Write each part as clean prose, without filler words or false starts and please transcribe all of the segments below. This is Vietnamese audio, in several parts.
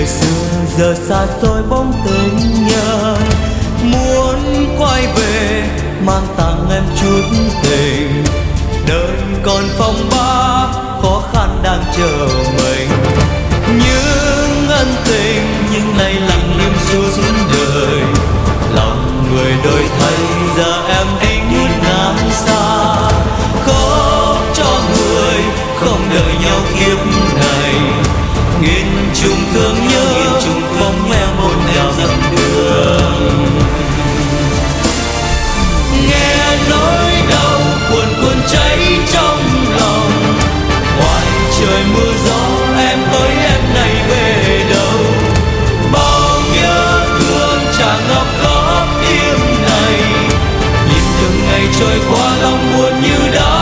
Ngày xưa giờ xa xôi bóng tình nhớ, muốn quay về mang tặng em chút tình. Đời còn phong ba, khó khăn đang chờ mình. Những ân tình nhưng nay lặng im suốt đời. Lòng người đổi thay, giờ em đi như nam xa. Khóc cho người, không đợi nhau kiếp này. Nghìn trùng thương nhớ, bóng em hôn theo dặm đường. Nghe nỗi đau cuồn cháy trong lòng. Ngoài trời mưa gió, em ơi em này về đâu? Bao nhớ thương chả ngóc gót tim này. Nhìn từng ngày trôi qua, lòng buồn như đá.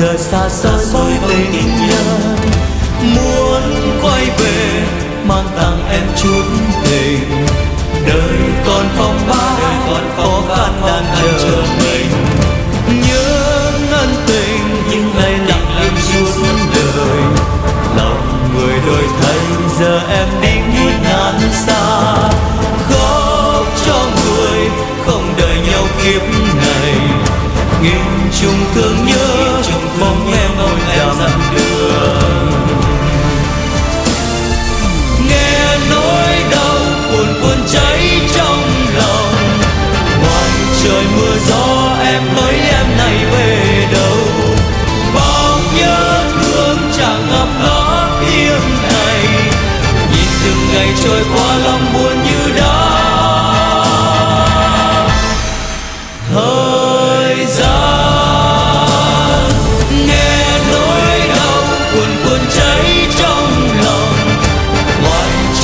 Giờ xa xôi bóng tình nhớ, muốn quay về mang tặng em chút tình. Đời còn phong ba, khó khăn đang chờ mình. Nhớ ân tình nhưng nay lặng im suốt đời. Lòng người đổi thay, giờ em đi như ngàn xa. Khóc cho người, không đợi nhau kiếp này. Nghìn trùng thương nhớ, bóng em ôi em dặn đường. Nghe nỗi đau cuồn cháy trong lòng. Ngoài trời mưa gió, em ơi em này về đâu? Bao nhớ thương chẳng ngập ngót tim này. Nhìn từng ngày trôi qua, lòng buồn như đá. Thời gian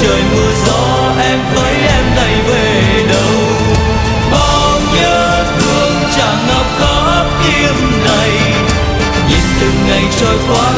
trời mưa gió, em với em này về đâu? Bao nhớ thương chẳng ngập khóp tim này. Nhìn từng ngày trôi qua.